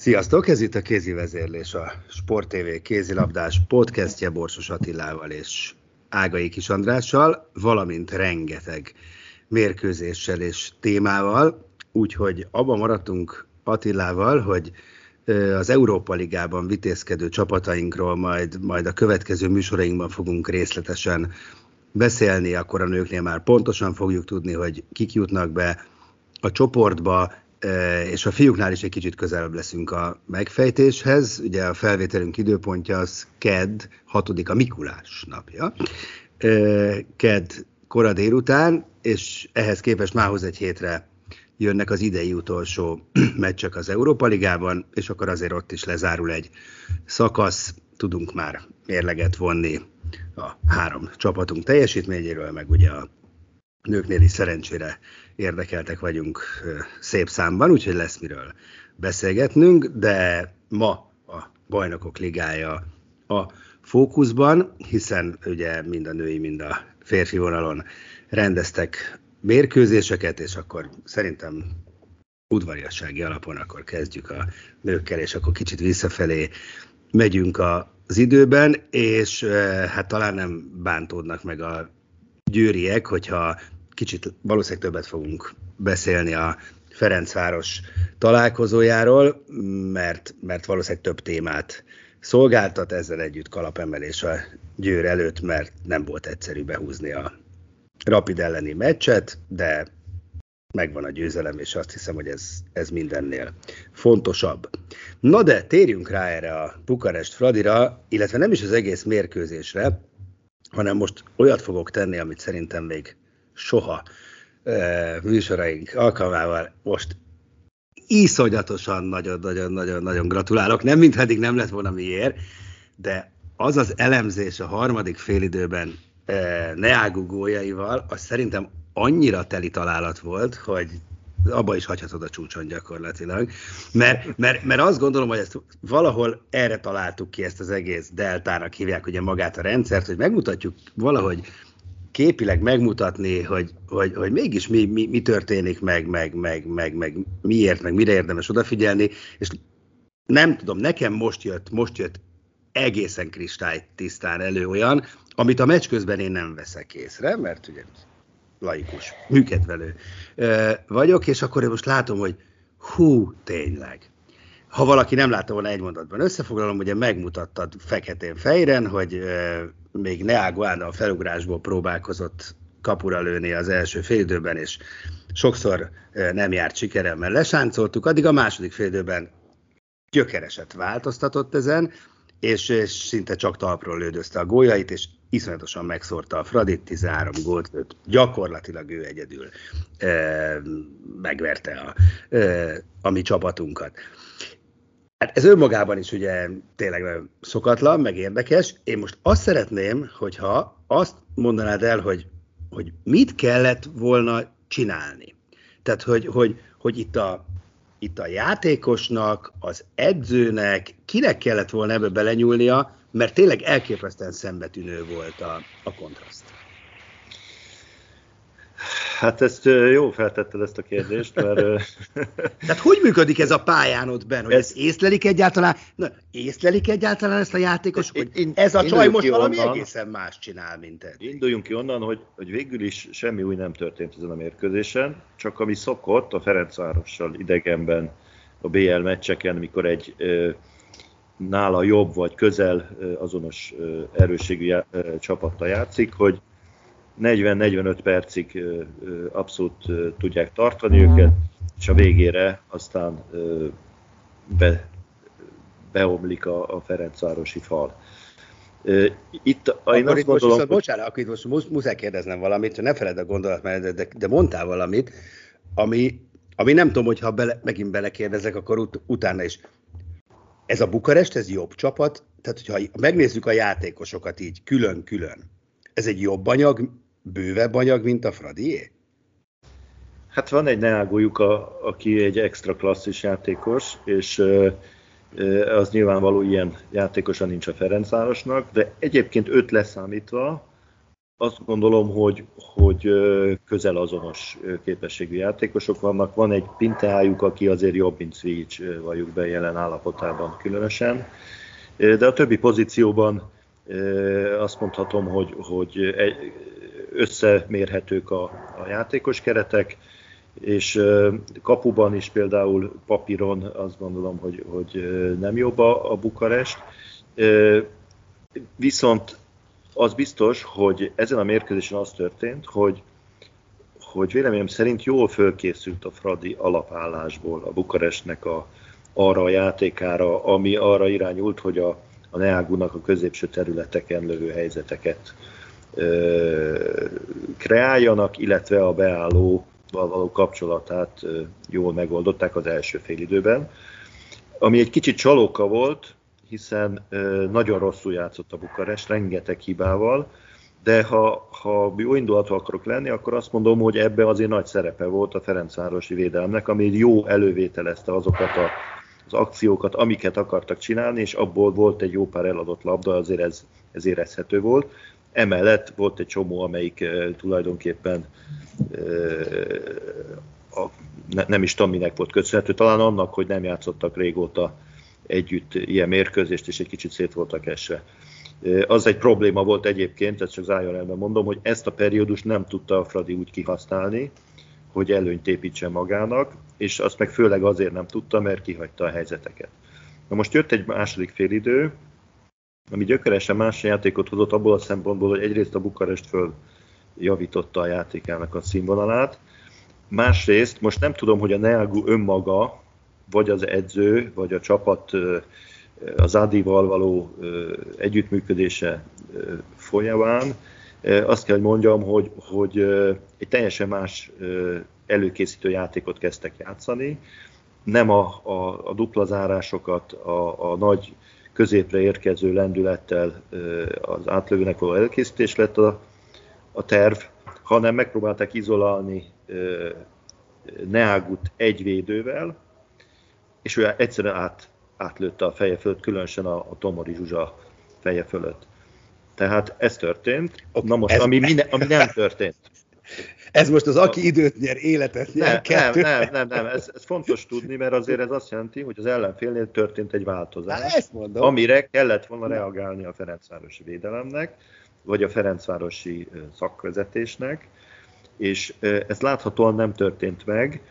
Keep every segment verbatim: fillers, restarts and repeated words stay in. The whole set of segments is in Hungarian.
Sziasztok, ez itt a Kézi Vezérlés, a Sport té vé kézilabdás podcastje Borsos Attilával és Ágai Kis Andrással, valamint rengeteg mérkőzéssel és témával, úgyhogy abban maradtunk Attilával, hogy az Európa Ligában vitézkedő csapatainkról majd, majd a következő műsorainkban fogunk részletesen beszélni, akkor a nőknél már pontosan fogjuk tudni, hogy kik jutnak be a csoportba, és a fiúknál is egy kicsit közelebb leszünk a megfejtéshez. Ugye a felvételünk időpontja az kedd, hatodika Mikulás napja. Kedd kora délután, és ehhez képest mához egy hétre jönnek az idei utolsó meccsek az Európa Ligában, és akkor azért ott is lezárul egy szakasz, tudunk már mérleget vonni a három csapatunk teljesítményéről, meg ugye a nőknél is szerencsére érdekeltek vagyunk szép számban, úgyhogy lesz miről beszélgetnünk, de ma a Bajnokok Ligája a fókuszban, hiszen ugye mind a női, mind a férfi vonalon rendeztek mérkőzéseket, és akkor szerintem udvariassági alapon akkor kezdjük a nőkkel, és akkor kicsit visszafelé megyünk az időben, és hát talán nem bántódnak meg a győriek, hogyha kicsit valószínűleg többet fogunk beszélni a Ferencváros találkozójáról, mert, mert valószínűleg több témát szolgáltat, ezzel együtt kalapemelés a Győr előtt, mert nem volt egyszerű behúzni a Rapid elleni meccset, de megvan a győzelem, és azt hiszem, hogy ez, ez mindennél fontosabb. Na de térjünk rá erre a Bukarest Fradira, illetve nem is az egész mérkőzésre, hanem most olyat fogok tenni, amit szerintem még soha e, műsoraink alkalmával. Most iszonyatosan nagyon-nagyon-nagyon gratulálok, nem mintha eddig nem lett volna miért, de az az elemzés a harmadik félidőben e, Neagu góljaival, az szerintem annyira teli találat volt, hogy abba is hagyhatod a csúcson gyakorlatilag, mert, mert, mert azt gondolom, hogy ezt valahol erre találtuk ki, ezt az egész deltának hívják ugye magát a rendszert, hogy megmutatjuk valahogy képileg megmutatni, hogy, hogy, hogy mégis mi, mi, mi történik meg, meg, meg, meg, meg, miért, meg mire érdemes odafigyelni, és nem tudom, nekem most jött, most jött egészen kristálytisztán elő olyan, amit a meccs közben én nem veszek észre, mert ugye laikus, műkedvelő vagyok, és akkor én most látom, hogy hú, tényleg. Ha valaki nem látta volna egy mondatban összefoglalom, ugye megmutattad feketén fejren, hogy még Neagu a felugrásból próbálkozott kapura lőni az első félidőben, és sokszor nem járt sikerrel, mert lesáncoltuk, addig a második félidőben gyökereset változtatott ezen, és, és szinte csak talpról lődözte a góljait, és iszonyatosan megszórta a Fradit, tizenhárom gólt lőtt, gyakorlatilag ő egyedül e, megverte a, e, a mi csapatunkat. Hát ez önmagában is ugye tényleg nagyon szokatlan, meg érdekes. Én most azt szeretném, hogyha azt mondanád el, hogy, hogy mit kellett volna csinálni. Tehát, hogy, hogy, hogy itt, a, itt a játékosnak, az edzőnek, kinek kellett volna ebbe belenyúlnia, mert tényleg elképesztően szembetűnő volt a, a kontraszt. Hát ezt jó feltetted ezt a kérdést, mert... Tehát hogy működik ez a pályán ott benn, hogy ez... észlelik egyáltalán? Na, észlelik egyáltalán ezt a játékos, hogy én, ez a csaj most valami onnan, egészen más csinál, mint eddig. Induljunk ki onnan, hogy, hogy végül is semmi új nem történt ezen a mérkőzésen, csak ami szokott a Ferencvárossal idegenben a bé el meccseken, mikor egy... nála jobb vagy közel azonos erősségű csapattal játszik, hogy negyven-negyvenöt percig abszolút tudják tartani őket, és a végére aztán be, beomlik a, a Ferencvárosi fal. Itt, akkor én azt gondolom, viszont, hogy... Bocsánat, akkor itt most musz, muszáj kérdeznem valamit, ne feled a gondolatmenetet, de, de mondtál valamit, ami, ami nem tudom, hogyha bele, megint belekérdezek, akkor ut, utána is. Ez a Bukarest, ez jobb csapat? Tehát, hogyha megnézzük a játékosokat így külön-külön, ez egy jobb anyag, bővebb anyag, mint a Fradié? Hát van egy Neagujuk, a, aki egy extra klasszis játékos, és az nyilvánvaló ilyen játékosa nincs a Ferencvárosnak, de egyébként őt leszámítva azt gondolom, hogy, hogy közel azonos képességű játékosok vannak. Van egy Pinteájuk, aki azért jobb, mint Svics, valljuk be jelen állapotában különösen, de a többi pozícióban azt mondhatom, hogy, hogy összemérhetők a, a játékos keretek, és kapuban is például papíron azt gondolom, hogy, hogy nem jobb a, a Bukarest. Viszont az biztos, hogy ezen a mérkőzésen az történt, hogy, hogy véleményem szerint jól fölkészült a Fradi alapállásból a Bukarestnek a, arra a játékára, ami arra irányult, hogy a, a Neagunak a középső területeken lövő helyzeteket ö, kreáljanak, illetve a beálló való kapcsolatát jól megoldották az első fél időben, ami egy kicsit csalóka volt, hiszen nagyon rosszul játszott a Bukarest, rengeteg hibával, de ha, ha jó indulatú akarok lenni, akkor azt mondom, hogy ebben azért nagy szerepe volt a ferencvárosi védelemnek, ami jó elővételezte azokat a, az akciókat, amiket akartak csinálni, és abból volt egy jó pár eladott labda, azért ez, ez érezhető volt. Emellett volt egy csomó, amelyik uh, tulajdonképpen uh, a, ne, nem is tudom, minek volt köszönhető. Talán annak, hogy nem játszottak régóta együtt ilyen mérkőzést, és egy kicsit szét voltak esve. Uh, az egy probléma volt egyébként, ezt csak zájon elben mondom, hogy ezt a periódust nem tudta a Fradi úgy kihasználni, hogy előnyt építsen magának, és azt meg főleg azért nem tudta, mert kihagyta a helyzeteket. Na most jött egy második félidő, ami gyökeresen más játékot hozott abból a szempontból, hogy egyrészt a Bukarest följavította a játékának a színvonalát, másrészt most nem tudom, hogy a Neagu önmaga, vagy az edző, vagy a csapat az Adival való együttműködése folyamán, azt kell, hogy mondjam, hogy, hogy egy teljesen más előkészítő játékot kezdtek játszani, nem a, a, a duplazárásokat, a, a nagy középre érkező lendülettel az átlövőnek való elkészítés lett a, a terv, hanem megpróbálták izolálni Neagut egy védővel, és ő egyszerűen át, átlőtte a feje fölött, különösen a, a Tomori Zsuzsa feje fölött. Tehát ez történt. Na most, ami, mine, ami nem történt. Ez most az, aki időt nyer, életet nyer. Nem, nem, nem, nem, nem. Ez, ez fontos tudni, mert azért ez azt jelenti, hogy az ellenfélnél történt egy változás, amire kellett volna reagálni a ferencvárosi védelemnek, vagy a ferencvárosi szakvezetésnek, és ez láthatóan nem történt meg.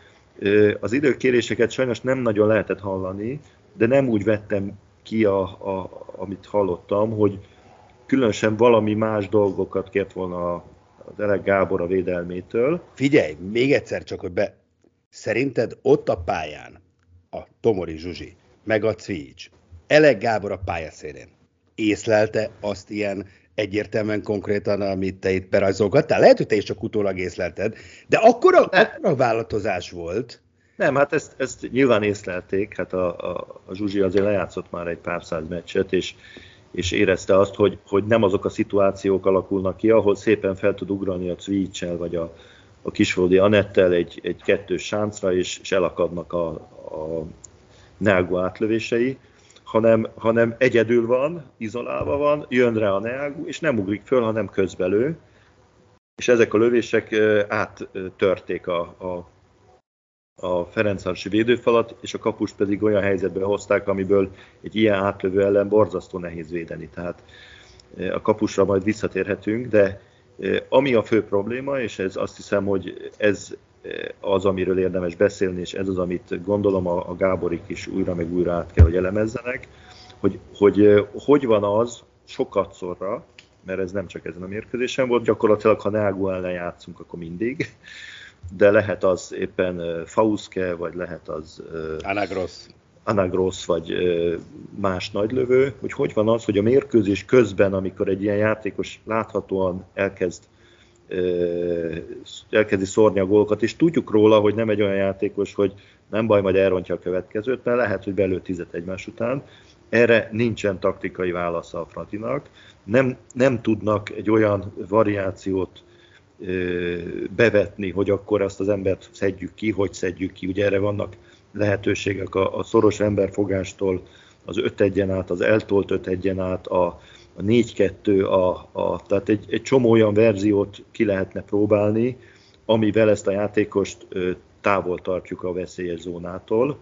Az időkéréseket sajnos nem nagyon lehetett hallani, de nem úgy vettem ki, a, a, amit hallottam, hogy különösen valami más dolgokat kért volna a az Elek Gábor a védelmétől. Figyelj, még egyszer csak, hogy be... Szerinted ott a pályán a Tomori Zsuzsi, meg a Cvics, Elek Gábor a pályaszélén észlelte azt ilyen egyértelműen konkrétan, amit te itt berajzolgattál? Lehet, hogy te is csak utólag észlelted, de akkora, akkora változás volt. Nem, hát ezt, ezt nyilván észlelték, hát a, a, a Zsuzsi azért lejátszott már egy pár száz meccset, és és érezte azt, hogy, hogy nem azok a szituációk alakulnak ki, ahol szépen fel tud ugrani a Cvicsel, vagy a, a Kisföldi Anettel egy, egy kettős sáncra, és, és elakadnak a, a Neagu átlövései, hanem, hanem egyedül van, izolálva van, jön rá a Neagu, és nem ugrik föl, hanem közbelő, és ezek a lövések áttörték a, a, a ferencvárosi védőfalat, és a kapust pedig olyan helyzetbe hozták, amiből egy ilyen átlövő ellen borzasztó nehéz védeni. Tehát a kapusra majd visszatérhetünk, de ami a fő probléma, és ez azt hiszem, hogy ez az, amiről érdemes beszélni, és ez az, amit gondolom a Gáborik is újra meg újra át kell, hogy elemezzenek, hogy hogy, hogy van az sokadszorra, mert ez nem csak ezen a mérkőzésen volt, gyakorlatilag ha Neagu ellen játszunk, akkor mindig, de lehet az éppen Fauske, vagy lehet az Anagross, Anagross vagy más nagylövő, hogy hogy van az, hogy a mérkőzés közben, amikor egy ilyen játékos láthatóan elkezd elkezdi szórni a gólokat, és tudjuk róla, hogy nem egy olyan játékos, hogy nem baj, majd elrontja a következőt, mert lehet, hogy belő tizet egymás után. Erre nincsen taktikai válasza a Fradinak. Nem, nem tudnak egy olyan variációt ö, bevetni, hogy akkor azt az embert szedjük ki, hogy szedjük ki. Ugye erre vannak lehetőségek a, a szoros emberfogástól, az öt egyen át, az eltolt öt egyen át, a a négy kettő, a, a, tehát egy, egy csomó olyan verziót ki lehetne próbálni, amivel ezt a játékost ö, távol tartjuk a veszélyes zónától.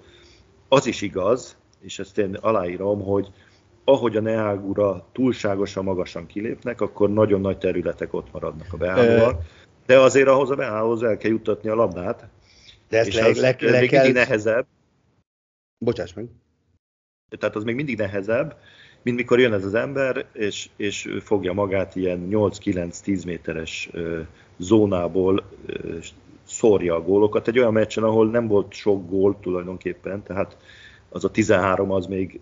Az is igaz, és ezt én aláírom, hogy ahogy a Neagura túlságosan magasan kilépnek, akkor nagyon nagy területek ott maradnak a beállóval, de azért ahhoz a beállóhoz el kell juttatni a labdát, de ezt és le, az, le, le, le még kell... mindig nehezebb. Bocsáss meg. Tehát az még mindig nehezebb, mint mikor jön ez az ember, és, és fogja magát ilyen nyolc-kilenc-tíz méteres ö, zónából ö, szórja a gólokat. Egy olyan meccsen, ahol nem volt sok gól tulajdonképpen, tehát az a tizenhárom az még,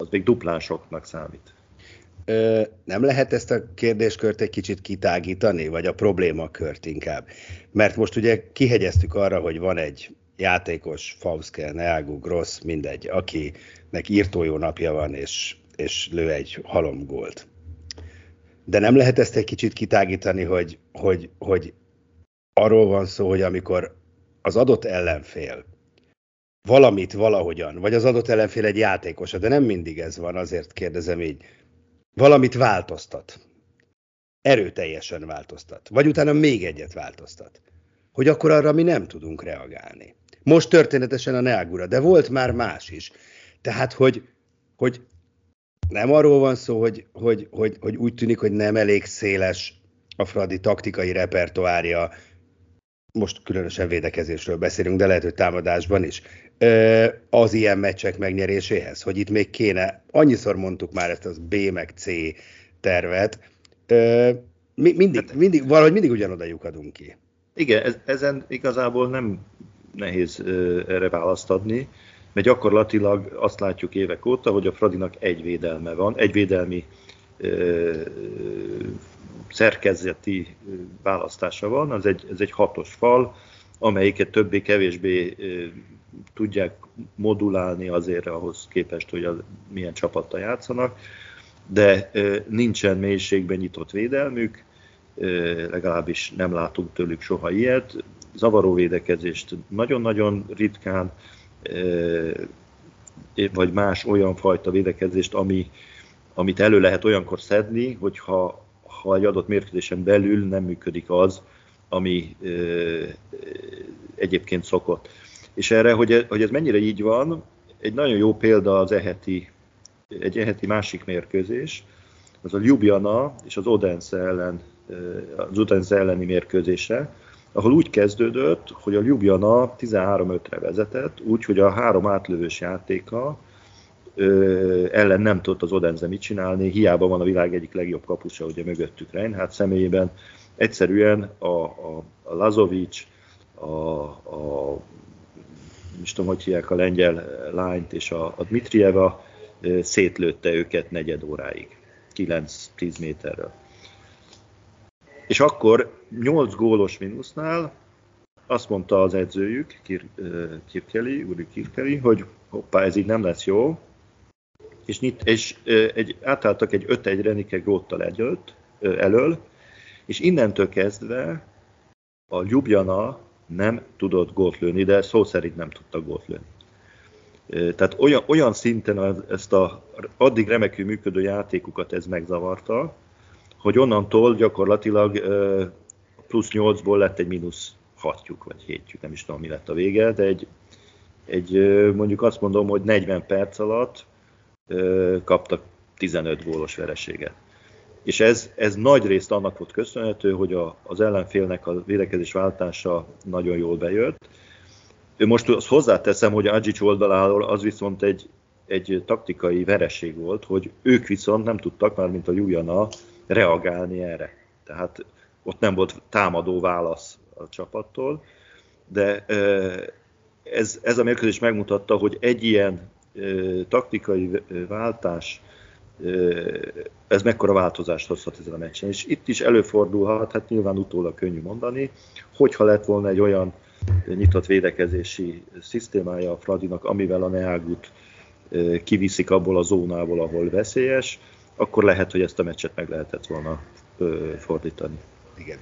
az még duplán soknak számít. Ö, nem lehet ezt a kérdéskört egy kicsit kitágítani, vagy a problémakört inkább? Mert most ugye kihegyeztük arra, hogy van egy játékos, Fauske, Neagu, Gross, mindegy, akinek írtó jó napja van, és és lő egy halom gólt. De nem lehet ezt egy kicsit kitágítani, hogy, hogy, hogy arról van szó, hogy amikor az adott ellenfél valamit valahogyan, vagy az adott ellenfél egy játékosa, de nem mindig ez van, azért kérdezem így, valamit változtat, erőteljesen változtat, vagy utána még egyet változtat, hogy akkor arra mi nem tudunk reagálni. Most történetesen a Neagura, de volt már más is. Tehát, hogy, hogy nem arról van szó, hogy, hogy, hogy, hogy úgy tűnik, hogy nem elég széles a Fradi taktikai repertoárja. Most különösen védekezésről beszélünk, de lehet, hogy támadásban is. Az ilyen meccsek megnyeréséhez, hogy itt még kéne, annyiszor mondtuk már ezt az B meg C tervet, mindig, mindig, valahogy mindig ugyanoda lyukadunk ki. Igen, ezen igazából nem nehéz erre választ adni, mert gyakorlatilag azt látjuk évek óta, hogy a Fradinak egy védelme van, egy védelmi ö, szerkezeti választása van, az egy, ez egy hatos fal, amelyiket többé-kevésbé ö, tudják modulálni azért ahhoz képest, hogy az, milyen csapattal játszanak, de ö, nincsen mélységben nyitott védelmük, ö, legalábbis nem látunk tőlük soha ilyet, zavaró védekezést nagyon-nagyon ritkán, vagy más olyan fajta védekezést, ami, amit elő lehet olyankor szedni, hogyha ha egy adott mérkőzésen belül nem működik az, ami e, egyébként szokott. És erre, hogy, hogy ez mennyire így van, egy nagyon jó példa az eheti, egy eheti másik mérkőzés, az a Ljubljana és az Odense ellen, az Odense elleni mérkőzése, ahol úgy kezdődött, hogy a Ljubljana tizenhárom ötre vezetett, úgyhogy a három átlövős játéka ö, ellen nem tudott az Odense mit csinálni, hiába van a világ egyik legjobb kapusa, ugye mögöttük Reinhardt személyében. Egyszerűen a, a, a Lazovic, a, a nem is tudom, hogy hívják a lengyel lányt, és a, a Dmitrieva ö, szétlőtte őket negyed óráig, kilenc-tíz méterrel. És akkor nyolc gólos mínusznál azt mondta az edzőjük, Kirkeli, Uri Kirkeli, hogy hoppá, ez így nem lesz jó. És, nyit, és egy, átálltak egy öt egyre Nike Gróttal egyölt, elől, és innentől kezdve a Ljubljana nem tudott gólt lőni, de szó szerint nem tudta gólt lőni. Tehát olyan, olyan szinten ezt a addig remekül működő játékukat ez megzavarta, hogy onnantól gyakorlatilag plusz nyolcból lett egy mínusz hatjuk, vagy hétjük, nem is tudom, mi lett a vége, de egy, egy mondjuk azt mondom, hogy negyven perc alatt kaptak tizenöt gólos vereséget. És ez, ez nagy részt annak volt köszönhető, hogy a, az ellenfélnek a védekezés váltása nagyon jól bejött. Most azt hozzáteszem, hogy Adzsics oldaláról az viszont egy egy taktikai vereség volt, hogy ők viszont nem tudtak, már mint a Ljubljana, reagálni erre. Tehát ott nem volt támadó válasz a csapattól, de ez, ez a mérkőzés megmutatta, hogy egy ilyen taktikai váltás, ez mekkora változást hozhat ezen a meccsen. És itt is előfordulhat, hát nyilván utólag könnyű mondani, hogyha lett volna egy olyan nyitott védekezési szisztémája a Fradinak, amivel a Neagut kiviszik abból a zónából, ahol veszélyes, akkor lehet, hogy ezt a meccset meg lehetett volna fordítani. Igen.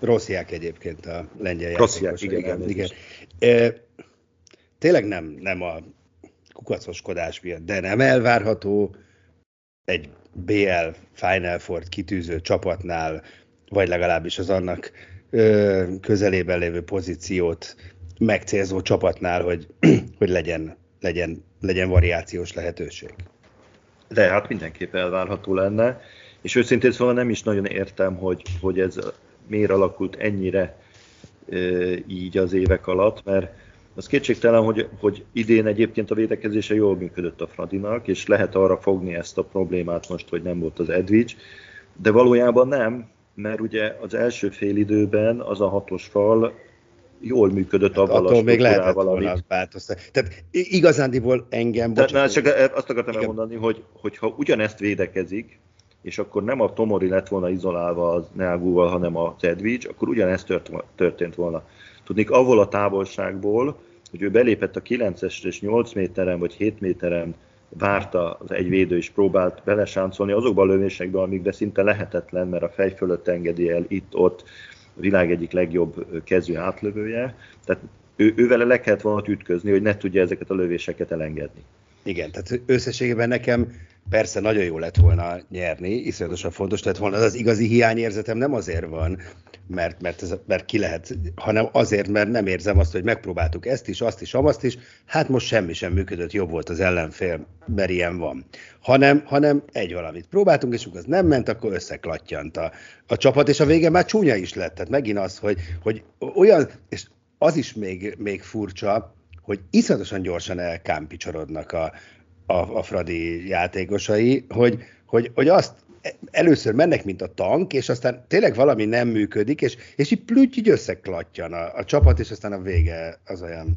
Rossziák egyébként a lengyel játékos. Igen, igen, igen. igen. Tényleg nem, nem a kukacoskodás miatt, de nem elvárható egy bé el Final Four kitűző csapatnál, vagy legalábbis az annak közelében lévő pozíciót megcélzó csapatnál, hogy, hogy legyen, legyen, legyen variációs lehetőség. De hát mindenképp elvárható lenne, és őszintén szóval nem is nagyon értem, hogy, hogy ez miért alakult ennyire e, így az évek alatt, mert az kétségtelen, hogy, hogy idén egyébként a védekezése jól működött a Fradinak, és lehet arra fogni ezt a problémát most, hogy nem volt az Edvics, de valójában nem, mert ugye az első fél időben az a hatos fal jól működött hát abban a struktúrával, amit... Tehát igazándiból engem... Tehát, na, csak azt akartam igen. elmondani, hogy, hogy ha ugyanezt védekezik, és akkor nem a Tomori lett volna izolálva az Neagúval, hanem a Edvics, akkor ugyanezt történt volna. Tudnék, avval a távolságból, hogy ő belépett a kilences és nyolc méteren, vagy hét méteren várta az egy védő, és próbált belesáncolni azokban a lövésekben, amikben szinte lehetetlen, mert a fej fölött engedi el itt-ott a világ egyik legjobb kezű átlövője. Tehát ő, ővele le kellett volna ütközni, hogy ne tudja ezeket a lövéseket elengedni. Igen, tehát összességében nekem persze nagyon jó lett volna nyerni, iszonyatosan fontos lett volna, az az igazi hiányérzetem nem azért van, mert, mert, ez, mert ki lehet, hanem azért, mert nem érzem azt, hogy megpróbáltuk ezt is, azt is, amazt is, hát most semmi sem működött, jobb volt az ellenfél, mert ilyen van. Hanem, hanem egy valamit próbáltunk, és az nem ment, akkor összeklattyant a, a csapat, és a vége már csúnya is lett, tehát megint az, hogy, hogy olyan, és az is még, még furcsa, hogy iszonyatosan gyorsan elkámpicsorodnak a, a, a Fradi játékosai, hogy, hogy, hogy azt először mennek, mint a tank, és aztán tényleg valami nem működik, és, és így plüty, így összeklattyan a, a csapat, és aztán a vége az olyan,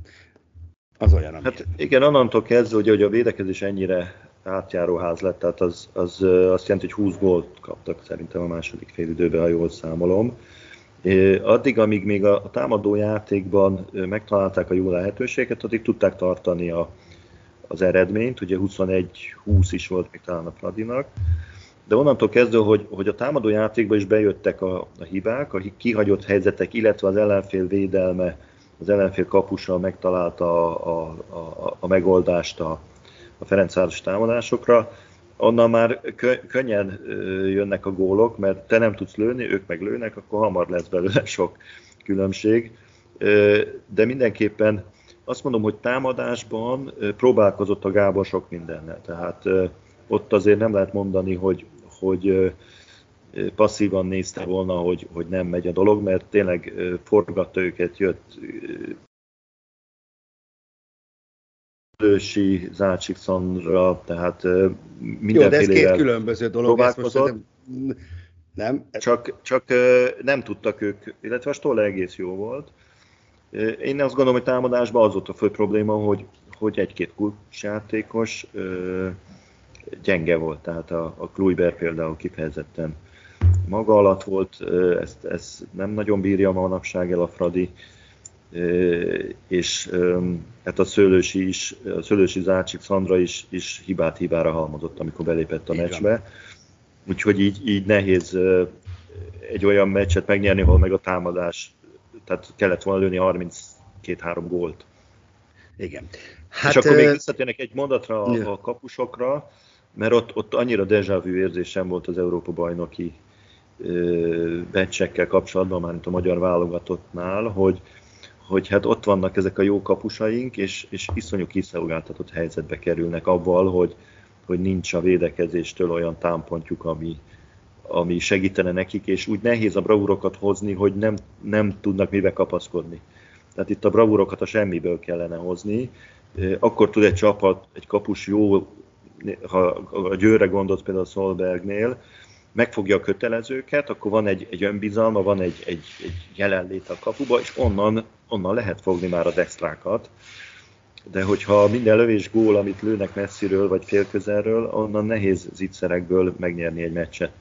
az olyan ami... Hát igen, onnantól kezdve, hogy a védekezés ennyire átjáróház lett, tehát az, az azt jelenti, hogy húsz gólt kaptak szerintem a második fél időben, ha jól számolom. Addig, amíg még a támadó játékban megtalálták a jó lehetőséget, addig tudták tartani a, az eredményt, ugye huszonegy húsz is volt még talán a Fradinak, de onnantól kezdve, hogy, hogy a támadó játékban is bejöttek a, a hibák, a kihagyott helyzetek, illetve az ellenfél védelme, az ellenfél kapusa megtalálta a, a, a, a megoldást a, a Ferencváros támadásokra, onnan már kö- könnyen jönnek a gólok, mert te nem tudsz lőni, ők meg lőnek, akkor hamar lesz belőle sok különbség. De mindenképpen azt mondom, hogy támadásban próbálkozott a Gábor sok mindennel. Tehát ott azért nem lehet mondani, hogy, hogy passzívan nézte volna, hogy, hogy nem megy a dolog, mert tényleg forgatta őket, jött Lősi, Zácsikszonra, tehát mindenfélevel. Jó, de ez két különböző dolog, ezt most nem... nem. Csak, csak nem tudtak ők, illetve a Stolle egész jó volt. Én azt gondolom, hogy támadásban az volt a fő probléma, hogy, hogy egy-két kulcsjátékos gyenge volt, tehát a, a Kluiber például kifejezetten maga alatt volt, ezt, ezt nem nagyon bírja manapság el a Fradi, és hát a Szőlősi is, a Szőlősi Zácsik Szandra is, is hibát hibára halmozott, amikor belépett a meccsbe. Úgyhogy így, így nehéz egy olyan meccset megnyerni, ahol meg a támadás, tehát kellett volna lőni harminckettő-három gólt. Igen. Hát és akkor még visszatérnek egy mondatra a, a kapusokra, mert ott, ott annyira déjà vu érzésem volt az Európa-bajnoki meccsekkel kapcsolatban, már mint a magyar válogatottnál, hogy hogy hát ott vannak ezek a jó kapusaink, és, és iszonyú kiszolgáltatott helyzetbe kerülnek avval, hogy, hogy nincs a védekezéstől olyan támpontjuk, ami, ami segítene nekik, és úgy nehéz a bravúrokat hozni, hogy nem, nem tudnak mibe kapaszkodni. Tehát itt a bravúrokat a semmiből kellene hozni, akkor tud egy csapat, egy kapus jó, ha a Győrre gondolsz például a Szolbergnél, megfogja a kötelezőket, akkor van egy, egy önbizalma, van egy, egy, egy jelenlét a kapuba, és onnan, onnan lehet fogni már az extrákat. De hogyha minden lövés gól, amit lőnek messziről vagy félközelről, onnan nehéz zicserekből megnyerni egy meccset.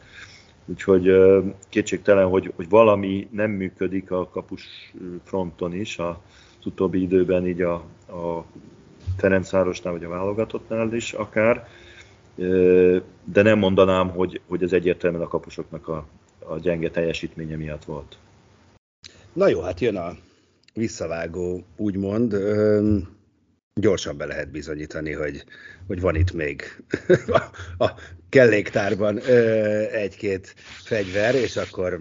Úgyhogy kétségtelen, hogy, hogy valami nem működik a kapus fronton is, az utóbbi időben így a, a Ferencvárosnál vagy a válogatottnál is akár, de nem mondanám, hogy, hogy ez egyértelműen a kapusoknak a, a gyenge teljesítménye miatt volt. Na jó, hát jön a visszavágó, úgymond. Öm... Gyorsan be lehet bizonyítani, hogy, hogy van itt még a kelléktárban egy-két fegyver, és akkor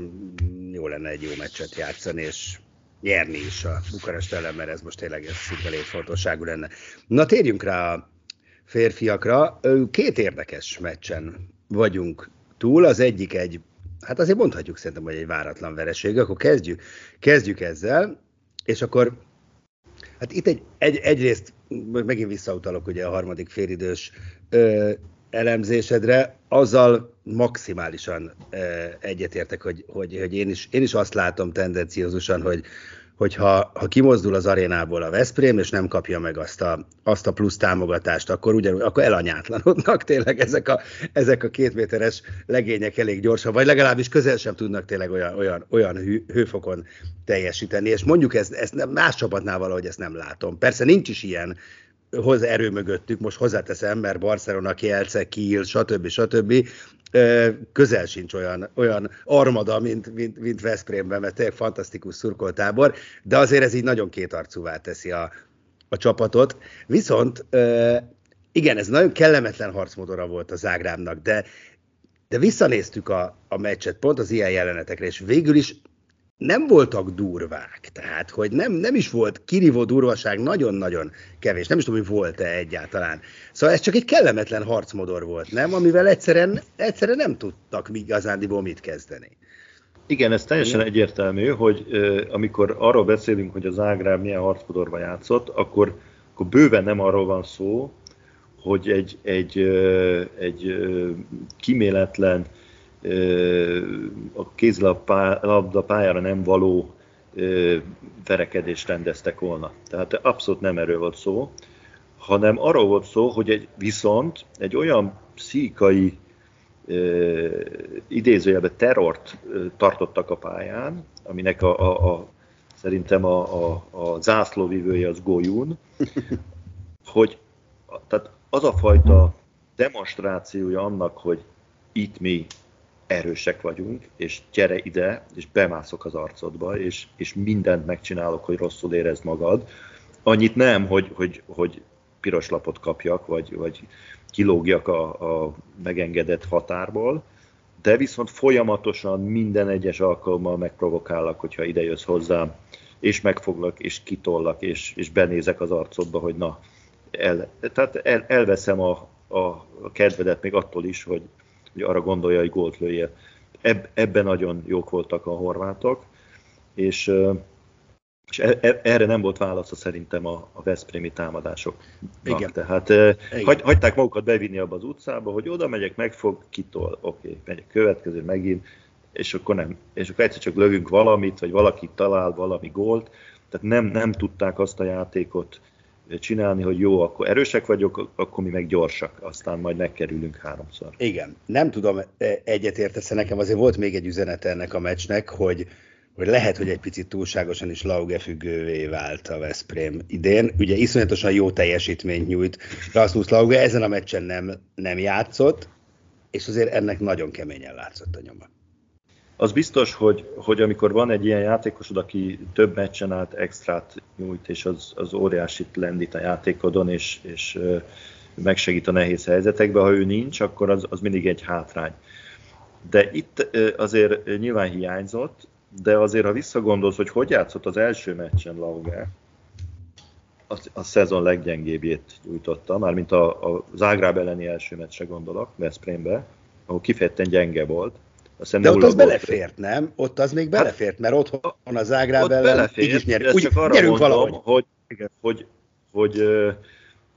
jó lenne egy jó meccset játszani, és nyerni is a Bukarest ellen, mert ez most tényleg ez szinte létfontosságú lenne. Na térjünk rá a férfiakra. Két érdekes meccsen vagyunk túl, az egyik egy, hát azért mondhatjuk szerintem, hogy egy váratlan vereség, akkor kezdjük, kezdjük ezzel, és akkor hát itt egy, egy, egyrészt megint visszautalok ugye a harmadik félidős ö, elemzésedre, azzal maximálisan ö, egyetértek, hogy, hogy, hogy én, is, én is azt látom tendenciózusan, hogy, hogy ha, ha kimozdul az arénából a Veszprém, és nem kapja meg azt a, azt a plusz támogatást, akkor, ugyanúgy, akkor elanyátlanodnak tényleg ezek a, ezek a kétméteres legények elég gyorsan, vagy legalábbis közel sem tudnak tényleg olyan, olyan, olyan hő, hőfokon teljesíteni, és mondjuk ezt, ezt más csapatnál valahogy ezt nem látom. Persze nincs is ilyen hozzá erő mögöttük, most hozzáteszem, mert Barcelona, Kielce, Kiel, stb. stb. Közel sincs olyan, olyan armada, mint, mint, mint Veszprémben, mert tényleg fantasztikus szurkoltábor, de azért ez így nagyon kétarcúvá teszi a, a csapatot. Viszont igen, ez nagyon kellemetlen harcmodora volt a Zágrábnak, de, de visszanéztük a, a meccset pont az ilyen jelenetekre, és végül is nem voltak durvák, tehát hogy nem, nem is volt kirívó durvaság, nagyon-nagyon kevés, nem is tudom, hogy volt-e egyáltalán. Szóval ez csak egy kellemetlen harcmodor volt, nem? Amivel egyszerűen, egyszerűen nem tudtak igazándiból mit kezdeni. Igen, ez teljesen Igen. egyértelmű, hogy euh, amikor arról beszélünk, hogy a Zágráb milyen harcmodorba játszott, akkor, akkor bőven nem arról van szó, hogy egy, egy, euh, egy euh, kiméletlen, a kézilabda pályára nem való verekedést rendeztek volna. Tehát abszolút nem erről volt szó, hanem arról volt szó, hogy egy, viszont egy olyan pszichai idézőjelben terrort tartottak a pályán, aminek a, a, a, szerintem a, a, a zászlóvivője az Golyún, hogy tehát az a fajta demonstrációja annak, hogy itt mi erősek vagyunk, és gyere ide, és bemászok az arcodba, és, és mindent megcsinálok, hogy rosszul érezd magad. Annyit nem, hogy, hogy, hogy piros lapot kapjak, vagy, vagy kilógjak a, a megengedett határból, de viszont folyamatosan minden egyes alkalommal megprovokálak, hogyha ide jössz hozzám, és megfoglak, és kitollak, és, és benézek az arcodba, hogy na, el, tehát el, elveszem a, a kedvedet még attól is, hogy hogy arra gondolja, hogy gólt lőjél. Eb, ebben nagyon jók voltak a horvátok, és, és erre nem volt válasza szerintem a, a veszprémi támadásoknak. Igen. Tehát Igen. Hagy, hagyták magukat bevinni abba az utcába, hogy oda megyek, megfog, kitol, oké, okay, megyek következő, megint, és akkor nem. És akkor egyszer csak lövünk valamit, vagy valaki talál valami gólt, tehát nem, nem tudták azt a játékot csinálni, hogy jó, akkor erősek vagyok, akkor mi meg gyorsak, aztán majd megkerülünk háromszor. Igen, nem tudom, egyet értesz-e nekem, azért volt még egy üzenet ennek a meccsnek, hogy, hogy lehet, hogy egy picit túlságosan is Lauge függővé vált a Veszprém idén. Ugye iszonyatosan jó teljesítményt nyújt Rasmus Lauge, ezen a meccsen nem, nem játszott, és azért ennek nagyon keményen látszott a nyoma. Az biztos, hogy, hogy amikor van egy ilyen játékosod, aki több meccsen át extrát nyújt, és az, az óriásit lendít a játékodon, és, és megsegít a nehéz helyzetekben, ha ő nincs, akkor az, az mindig egy hátrány. De itt azért nyilván hiányzott, de azért ha visszagondolsz, hogy hogy játszott az első meccsen Lauge, a, a szezon leggyengébbjét nyújtotta, mármint a, a Zágráb elleni első meccsre gondolok, Veszprémbe, ahol kifejezetten gyenge volt. De ott az belefért, nem? Ott az még belefért, mert otthon a Zágráb ellen így is nyerünk. Úgy, csak arra mondom, hogy, hogy, hogy, hogy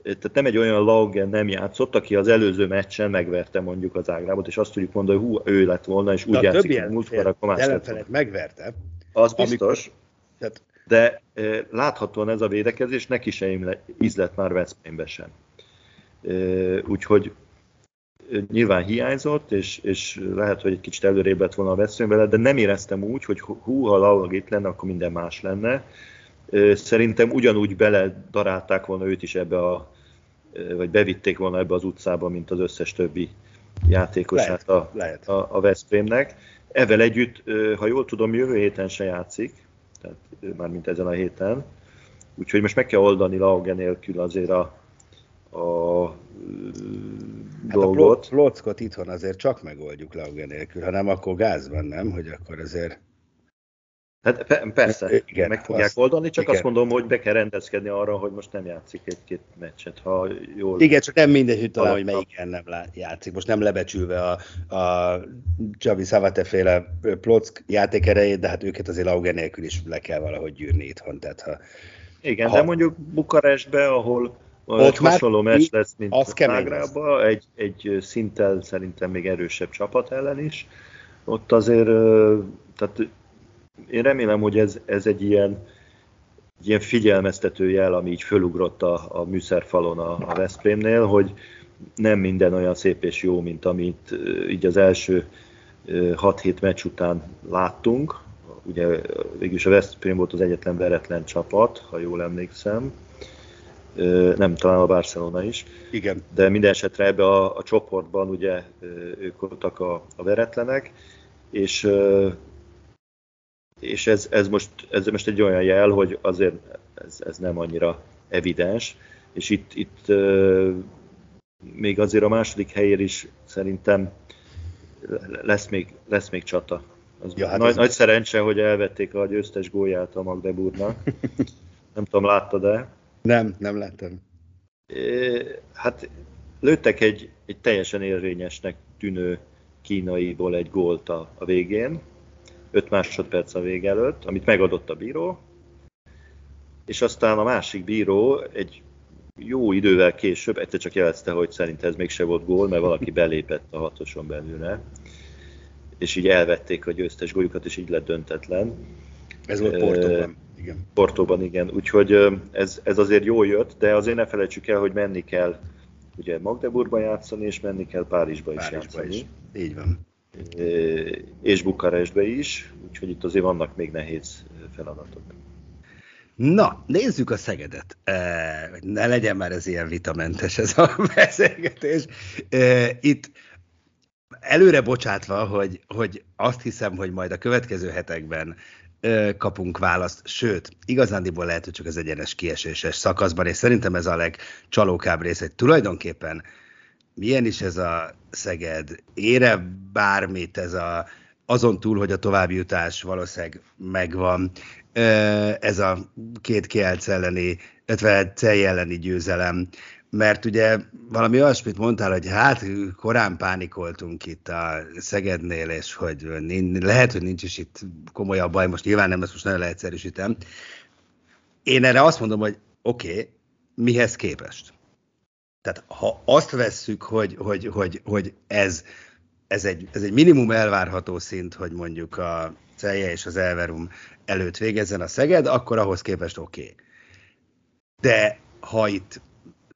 tehát nem egy olyan Laugen nem játszott, aki az előző meccsen megverte mondjuk az Zágrábot, és azt tudjuk mondani, hogy hú, ő lett volna, és úgy játszik, hogy múltkor, akkor más lett volna. Megverte. Az biztos, amikor, tehát... de e, láthatóan ez a védekezés neki sem ízlett már Veszprémbe sem. E, úgyhogy e, nyilván hiányzott, és, és lehet, hogy egy kicsit előrébb lett volna a Veszprémbe, de nem éreztem úgy, hogy hú, ha Laugen itt lenne, akkor minden más lenne. Szerintem ugyanúgy beledarálták volna őt is ebbe a, vagy bevitték volna ebbe az utcába, mint az összes többi játékosát lehet, a, lehet. a, a Veszprémnek. Evel együtt, ha jól tudom, jövő héten se játszik, tehát mármint ezen a héten. Úgyhogy most meg kell oldani Lauge nélkül azért a, a hát dolgot. A plockot itthon azért csak megoldjuk Lauge nélkül, hanem akkor gázban, nem? Hogy akkor azért... Hát persze, igen, meg fogják azt, oldani, csak igen. Azt mondom, hogy be kell rendezkedni arra, hogy most nem játszik egy-két meccset, ha jól... Igen, csak nem mindegy, hogy talán, hogy melyiken nem játszik. Most nem lebecsülve a, a Xavi Savate-féle Plock játék erejét, de hát őket azért Lauge nélkül is le kell valahogy gyűrni itthon. Tehát ha, igen, ha, de mondjuk Bukarestbe, ahol egy hasonló meccs lesz, mint Zágrában, egy, egy szinttel szerintem még erősebb csapat ellen is. Ott azért... Tehát, én remélem, hogy ez, ez egy ilyen, ilyen figyelmeztető jel, ami így fölugrott a, a műszerfalon a, a Veszprémnél, hogy nem minden olyan szép és jó, mint amit így az első hat-hét meccs után láttunk. Ugye végülis a Veszprém volt az egyetlen veretlen csapat, ha jól emlékszem. Nem, talán a Barcelona is. Igen. De minden esetre ebbe a, a csoportban ugye ők voltak a, a veretlenek, és... És ez, ez, most, ez most egy olyan jel, hogy azért ez, ez nem annyira evidens, és itt, itt euh, még azért a második helyér is szerintem lesz még, lesz még csata. Ja, hát nagy nagy az... szerencse, hogy elvették a győztes gólját a Magdeburgnak. Nem tudom, láttad-e? Nem, nem láttam. Hát lőttek egy, egy teljesen érvényesnek tűnő kínaiból egy gólt a, a végén. öt másodperc a vége előtt, amit megadott a bíró, és aztán a másik bíró egy jó idővel később egyszer csak jelezte, hogy szerint ez mégse volt gól, mert valaki belépett a hatoson belőle, és így elvették a győztes góljukat, és így lett döntetlen. Ez volt Portóban, igen. Portóban, igen. Úgyhogy ez, ez azért jól jött, de azért ne felejtsük el, hogy menni kell ugye Magdeburgba játszani, és menni kell Párizsba is Párizsba játszani. Is. Így van. És Bukarestbe is, úgyhogy itt azért vannak még nehéz feladatok. Na, nézzük a Szegedet. Ne legyen már ez ilyen vitamentes ez a beszélgetés. Itt előre bocsátva, hogy, hogy azt hiszem, hogy majd a következő hetekben kapunk választ, sőt, igazándiból lehet, hogy csak az egyenes kieséses szakaszban, és szerintem ez a legcsalókább rész, hogy tulajdonképpen milyen is ez a Szeged? Ére bármit ez a, azon túl, hogy a továbbjutás valószínűleg megvan. Ez a két Kielce elleni, illetve Celje elleni győzelem. Mert ugye valami olyasmit mondtál, hogy hát korán pánikoltunk itt a Szegednél, és hogy lehet, hogy nincs is itt komolyabb baj, most nyilván nem, ezt most nagyon leegyszerűsítem. Én erre azt mondom, hogy oké, okay, mihez képest? Tehát ha azt vesszük, hogy, hogy, hogy, hogy ez, ez, egy, ez egy minimum elvárható szint, hogy mondjuk a Celje és az Elverum előtt végezzen a Szeged, akkor ahhoz képest oké. Okay. De ha itt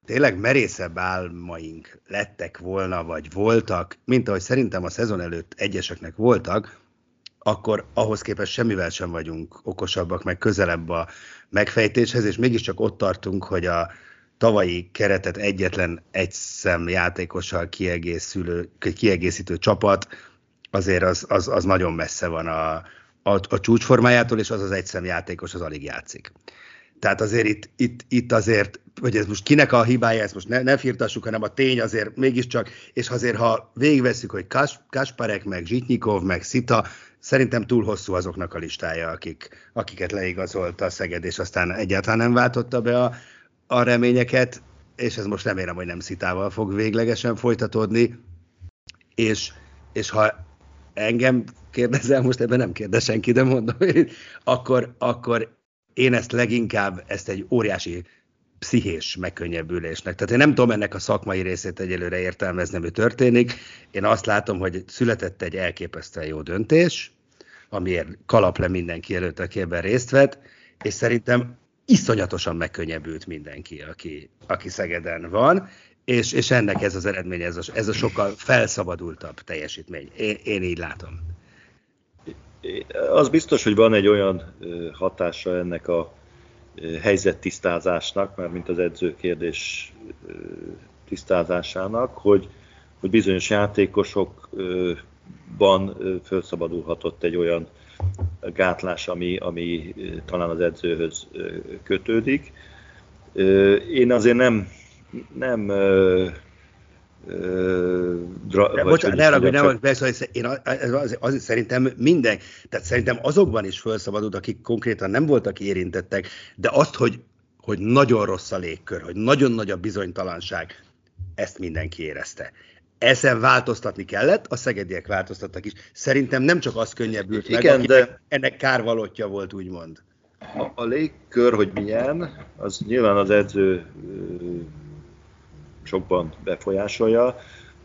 tényleg merészebb álmaink lettek volna, vagy voltak, mint ahogy szerintem a szezon előtt egyeseknek voltak, akkor ahhoz képest semmivel sem vagyunk okosabbak, meg közelebb a megfejtéshez, és mégiscsak ott tartunk, hogy a tavalyi keretet egyetlen egy szem játékossal kiegészülő, kiegészítő csapat, azért az, az, az nagyon messze van a, a, a csúcsformájától, és az az egy szem játékos az alig játszik. Tehát azért itt, itt, itt azért, hogy ez most kinek a hibája, ezt most ne, ne firtassuk, hanem a tény azért mégiscsak, és azért ha végigvesszük, hogy Kas, Kasparek, meg Zsitnyikov, meg Szita, szerintem túl hosszú azoknak a listája, akik, akiket leigazolta a Szeged, és aztán egyáltalán nem váltotta be a a reményeket, és ez most remélem, hogy nem Szitával fog véglegesen folytatódni, és, és ha engem kérdezel, most ebben nem kérdez senki, de mondom, akkor, akkor én ezt leginkább, ezt egy óriási pszichés megkönnyebbülésnek. Tehát én nem tudom ennek a szakmai részét egyelőre értelmezni, mi történik. Én azt látom, hogy született egy elképesztően jó döntés, amiért kalap le mindenki előtt, aki ebben részt vett, és szerintem iszonyatosan megkönnyebbült mindenki, aki, aki Szegeden van, és, és ennek ez az eredmény, ez a, ez a sokkal felszabadultabb teljesítmény. Én, én így látom. Az biztos, hogy van egy olyan hatása ennek a helyzettisztázásnak, már mint az edző kérdés tisztázásának, hogy, hogy bizonyos játékosokban felszabadulhatott egy olyan gátlás, ami, ami talán az edzőhöz kötődik. Én azért nem... nem Dra- de bocsánat, ne ragudj, nem vagyok beszélni, én az, az, az, szerintem minden, tehát szerintem azokban is felszabadult, akik konkrétan nem voltak érintettek, de azt, hogy, hogy nagyon rossz a légkör, hogy nagyon nagy a bizonytalanság, ezt mindenki érezte. Ezen változtatni kellett, a szegediek változtattak is. Szerintem nem csak az könnyebbült meg, igen, de ennek kárvalótja volt, úgymond. A, a légkör, hogy milyen, az nyilván az edző sokban befolyásolja,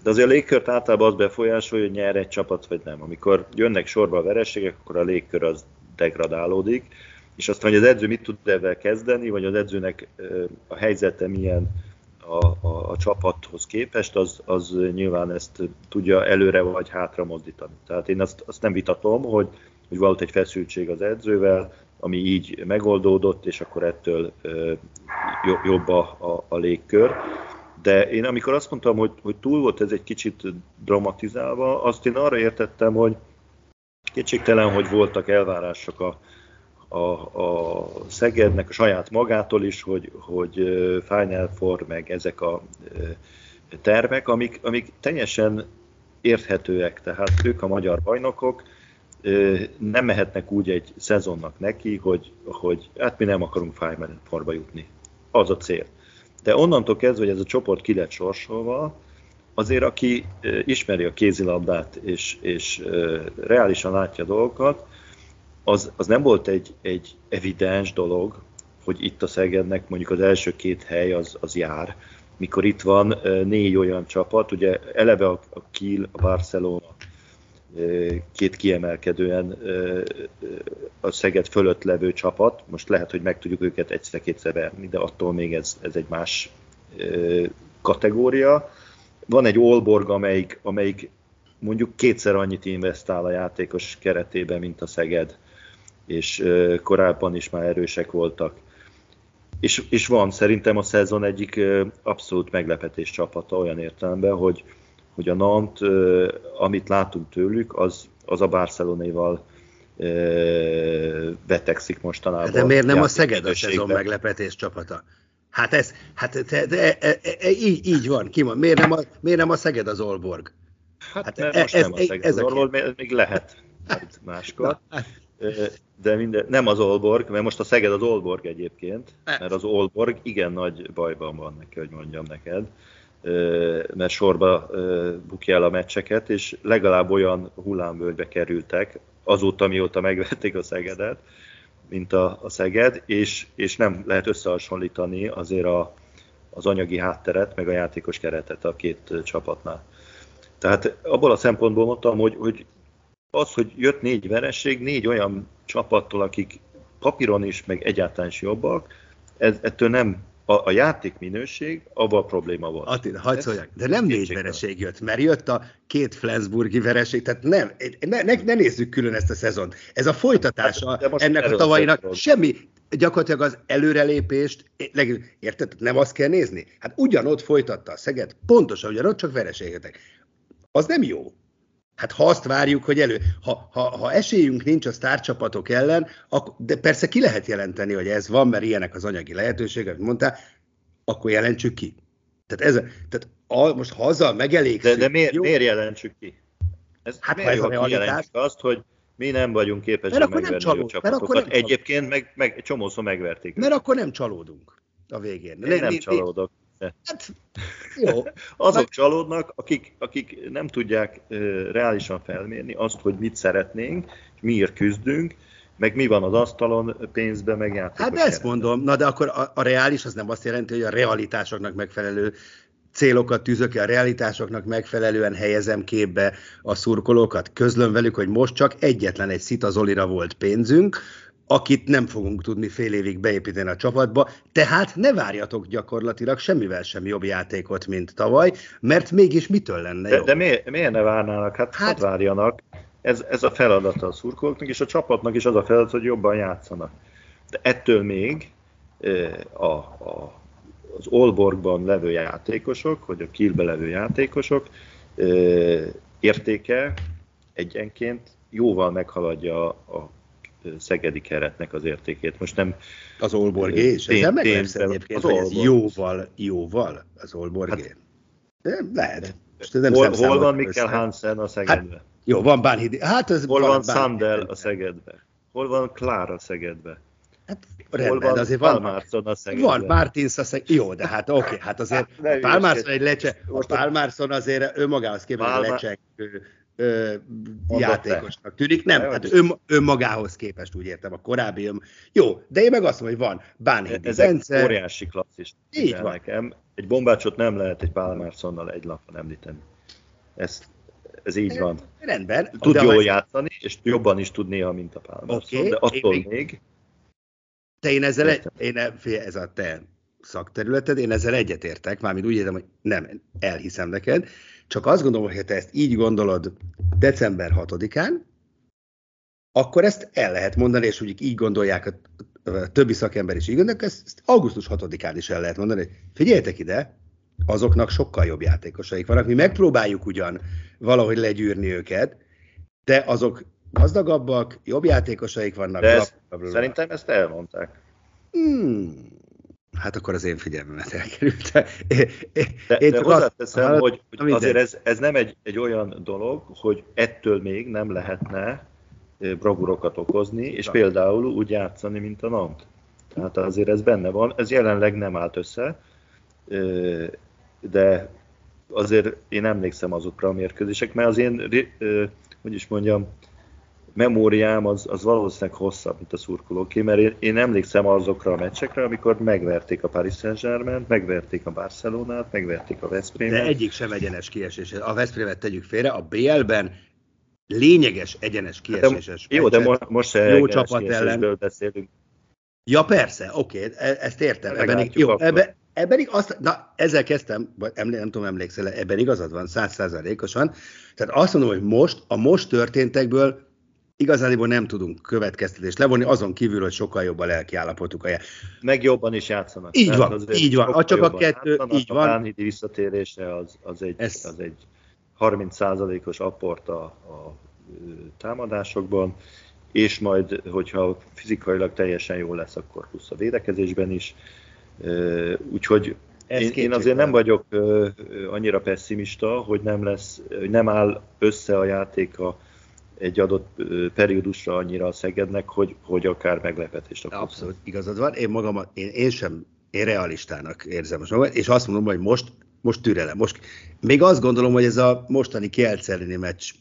de azért a légkört általában az befolyásolja, hogy nyer egy csapat, vagy nem. Amikor jönnek sorba a vereségek, akkor a légkör az degradálódik, és aztán, hogy az edző mit tud ebben kezdeni, vagy az edzőnek a helyzete milyen a, a, a csapathoz képest, az, az nyilván ezt tudja előre vagy hátra mozdítani. Tehát én azt, azt nem vitatom, hogy, hogy volt egy feszültség az edzővel, ami így megoldódott, és akkor ettől jobb a, a, a légkör. De én amikor azt mondtam, hogy, hogy túl volt ez egy kicsit dramatizálva, azt én arra értettem, hogy kétségtelen, hogy voltak elvárások a, a, a Szegednek, a saját magától is, hogy, hogy Final Four, meg ezek a tervek, amik, amik teljesen érthetőek. Tehát ők a magyar bajnokok, nem mehetnek úgy egy szezonnak neki, hogy, hogy hát mi nem akarunk Final Fourba jutni. Az a cél. De onnantól kezdve, hogy ez a csoport ki lett sorsolva, azért aki ismeri a kézilabdát és, és reálisan látja a dolgokat, az, az nem volt egy, egy evidens dolog, hogy itt a Szegednek mondjuk az első két hely az, az jár. Mikor itt van négy olyan csapat, ugye eleve a Kiel, a Barcelona, két kiemelkedően a Szeged fölött levő csapat, most lehet, hogy meg tudjuk őket egyszer-kétszer verni, de attól még ez, ez egy más kategória. Van egy Aalborg, amelyik, amelyik mondjuk kétszer annyit investál a játékos keretében, mint a Szeged, és korábban is már erősek voltak. És, és van szerintem a szezon egyik abszolút meglepetés csapata olyan értelemben, hogy hogy a Nant, amit látunk tőlük, az, az a Barcelonéval betegszik mostanában. De miért nem a Szeged a szezon meglepetés csapata? Hát ez, hát te, de, e, e, így, így van, ki van. Miért nem a, miért nem a Szeged az Aalborg? Hát, hát mert e, most ez, nem a Szeged az Aalborg, még lehet máskor. De minden, nem az Aalborg, mert most a Szeged az Aalborg egyébként, mert az Aalborg igen nagy bajban van neki, hogy mondjam neked, mert sorba bukja el a meccseket, és legalább olyan hullámvölgybe kerültek azóta, mióta megvették a Szegedet, mint a, a Szeged, és, és nem lehet összehasonlítani azért a, az anyagi hátteret, meg a játékos keretet a két csapatnál. Tehát abból a szempontból mondtam, hogy, hogy az, hogy jött négy vereség, négy olyan csapattól, akik papíron is, meg egyáltalán is jobbak, ez, ettől nem... A, a játék minőség, abban probléma volt. Attila, hagyd szóljak, de nem négy vereség jött, mert jött a két flensburgi vereség, tehát nem, ne, ne, ne nézzük külön ezt a szezont. Ez a folytatása de, de ennek a tavalyinak semmi, gyakorlatilag az előrelépést, érted, nem azt kell nézni? Hát ugyanott folytatta a Szeged, pontosan ugyanott, csak vereségetek. Az nem jó. Hát ha azt várjuk, hogy elő, ha, ha, ha esélyünk nincs a sztárcsapatok ellen, akkor, de persze ki lehet jelenteni, hogy ez van, mert ilyenek az anyagi lehetőségek, amit mondtál, akkor jelentsük ki. Tehát, ez, tehát a, most ha azzal megelégszünk... De, de miért, miért jelentsük ki? Ez, hát miért, ha kijelentjük azt, hogy mi nem vagyunk képesek megverni csalód, a csapatokat. Egyébként meg, meg csomószor megverték. Mert őket. Akkor nem csalódunk a végén. Én, Én nem csalódok. Hát, jó. Azok meg... csalódnak, akik, akik nem tudják uh, reálisan felmérni azt, hogy mit szeretnénk, miért küzdünk, meg mi van az asztalon pénzbe, meg játékos. Hát ezt mondom, na de akkor a, a reális az nem azt jelenti, hogy a realitásoknak megfelelő célokat tűzök ki, a realitásoknak megfelelően helyezem képbe a szurkolókat, közlöm velük, hogy most csak egyetlen egy Szita Zolira volt pénzünk, akit nem fogunk tudni fél évig beépíteni a csapatba, tehát ne várjatok gyakorlatilag semmivel sem jobb játékot, mint tavaly, mert mégis mitől lenne de, jobb? De miért, miért ne várnának? Hát, hát várjanak. Ez, ez a feladata a szurkolóknak, és a csapatnak is az a feladat, hogy jobban játszanak. De ettől még a, a, az Aalborgban levő játékosok, vagy a Kielbe levő játékosok értéke egyenként jóval meghaladja a szegedi keretnek az értékét. Most nem... Az Aalborgé is? Ezzel meglepsz egyébként, hogy ez jóval, jóval az Aalborgé. Hát, nem, lehet. Nem hol hol van Mikkel Hansen a Szegedben? Hát, jó, van Bánhidi. Hát ez hol van Sandel a Szegedben? Hol van Klára a Szegedben? Hát rendben, van azért van. Pálmarsson a Szegedben. Van Martins a Szegedben. Jó, de hát oké, okay, hát azért hát, Pálmarsson egy lecse... A Pálmarsson azért önmagához képest Pálmár... lecsekő játékosnak tűnik. Nem, hát ön, önmagához képest úgy értem a korábbi ön... Jó, de én meg azt mondom, hogy van Bánhidi. Ezek Bence... óriási klasszis. Így van. Nekem. Egy bombácsot nem lehet egy Pálmarssonnal egy lapon említeni. Ezt Ez így van. Rendben. Tud jól játszani, és jobban is tud néha, mint a Pálmarsson, okay, de attól én még... még... Te én ezzel, egy... én ez a te szakterületed, én ezzel egyetértek, mármint úgy értem, hogy nem, elhiszem neked, csak azt gondolom, hogy ha te ezt így gondolod december hatodikán, akkor ezt el lehet mondani, és úgy így gondolják, a többi szakember is így gondolják, ezt augusztus hatodikán is el lehet mondani, hogy figyeljetek ide, azoknak sokkal jobb játékosaik vannak. Mi megpróbáljuk ugyan valahogy legyűrni őket, de azok gazdagabbak, jobb játékosaik vannak. De ezt, szerintem ezt elmondták. Hmm. Hát akkor az én figyelmemet elkerült. É, de de hozzáteszem, az, hogy, hogy azért ez, ez nem egy, egy olyan dolog, hogy ettől még nem lehetne bravurokat okozni, és például úgy játszani, mint a NAMT. Tehát azért ez benne van, ez jelenleg nem állt össze, de azért én emlékszem azokra a mérkőzések, mert az én, hogy is mondjam, memóriám az, az valószínűleg hosszabb, mint a szurkolóké, mert én, én emlékszem azokra a meccsekre, amikor megverték a Paris Saint-Germaint, megverték a Barcelonát, megverték a Veszprémet. De egyik sem egyenes kiesés. A Veszprémet tegyük félre, a bé el-ben lényeges egyenes kieséses. De, jó, de mo- most se jó csapat ellen beszélünk. Ja persze, oké, ezt értem. Ebben jó, ebben... Ebben igaz, na ezzel kezdtem, vagy emlé, nem tudom, emlékszel, ebben igazad van száz százalékosan. Tehát azt mondom, hogy most, a most történtekből igazából nem tudunk következtetést levonni, azon kívül, hogy sokkal jobb a lelki állapotuk a jel. Meg jobban is játszanak. Így van, így van. A csak a kettő, így van. A Bánhidi visszatérése az, az egy, ez... az egy harminc százalékos apport a, a támadásokban, és majd, hogyha fizikailag teljesen jól lesz, akkor plusz a védekezésben is. Uh, úgyhogy én, én azért nem vagyok uh, annyira pessimista, hogy nem lesz, nem áll össze a játéka egy adott uh, periódusra annyira a Szegednek, hogy, hogy akár meglepetést okoz. Abszolút igazad van, én magam, én, én sem, én realistának érzem most magam, és azt mondom, hogy most, most türelem. Most, még azt gondolom, hogy ez a mostani Kielce elleni meccs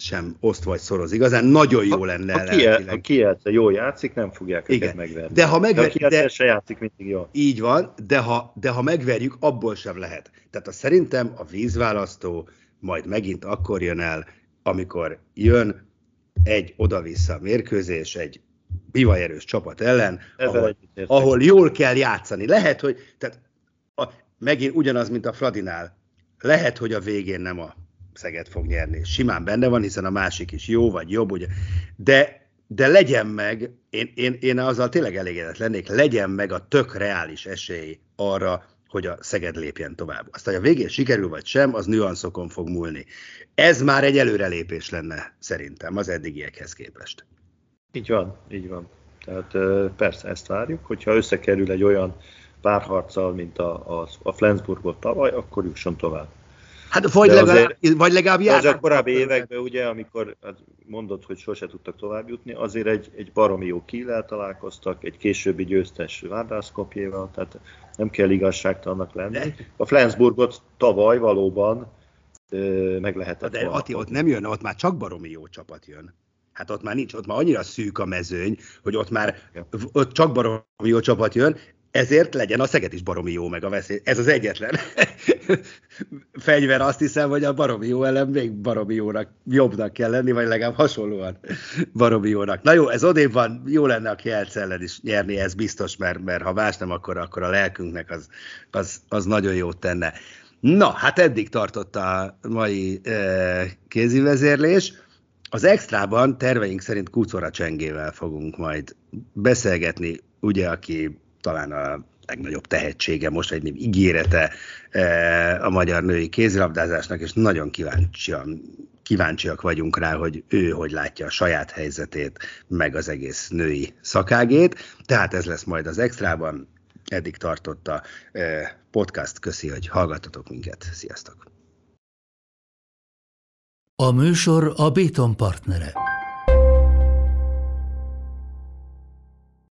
sem oszt vagy szoroz. Igazán nagyon jó ha, lenne. Ha Kielce kiel, jól játszik, nem fogják őket megverni. De ha megverjük, de, se játszik mindig jól. Így van, de ha, de ha megverjük, abból sem lehet. Tehát a, szerintem a vízválasztó majd megint akkor jön el, amikor jön egy oda-vissza mérkőzés, egy bivajerős csapat ellen, ahol, ahol jól kell játszani. Lehet, hogy tehát a, megint ugyanaz, mint a Fradinál. Lehet, hogy a végén nem a Szeged fog nyerni. Simán benne van, hiszen a másik is jó vagy jobb, ugye. De, de legyen meg, én, én, én azzal tényleg elégedett lennék, legyen meg a tök reális esély arra, hogy a Szeged lépjen tovább. Aztán, hogy a végén sikerül vagy sem, az nüanszokon fog múlni. Ez már egy előrelépés lenne szerintem az eddigiekhez képest. Így van, így van. Tehát persze ezt várjuk, hogyha összekerül egy olyan párharccal, mint a, a, a Flensburgot tavaly, akkor jusson tovább. Hát vagy legalább, vagy legalább járnak. Az a korábbi években, ugye, amikor mondod, hogy sose tudtak tovább jutni, azért egy, egy baromi jó Kiellel találkoztak, egy későbbi győztes Várdászkopjéval, tehát nem kell igazságtalannak lenni. A Flensburgot tavaly valóban ö, meg lehetett. De Ati, ott nem jön, ott már csak baromi jó csapat jön. hát ott már nincs, ott már annyira szűk a mezőny, hogy ott már ott csak baromi jó csapat jön, ezért legyen a Szeged is baromi jó, meg a veszély. Ez az egyetlen fegyver, azt hiszem, hogy a baromi jó ellen még baromi jónak, jobbnak kell lenni, vagy legalább hasonlóan baromi jónak. Na jó, ez odébb van, jó lenne a Kielce ellen is nyerni, ez biztos, mert, mert ha más nem, akkor, akkor a lelkünknek az, az, az nagyon jót tenne. Na, hát eddig tartott a mai eh, kézivezérlés. Az extrában terveink szerint Kucora Csengével fogunk majd beszélgetni, ugye, aki talán a legnagyobb tehetsége, most egy ígérete a magyar női kézilabdázásnak, és nagyon kíváncsian, kíváncsiak vagyunk rá, hogy ő hogy látja a saját helyzetét, meg az egész női szakágét. Tehát ez lesz majd az extrában. Eddig tartott a podcast. Köszi, hogy hallgattatok minket. Sziasztok! A műsor a Béton partnere.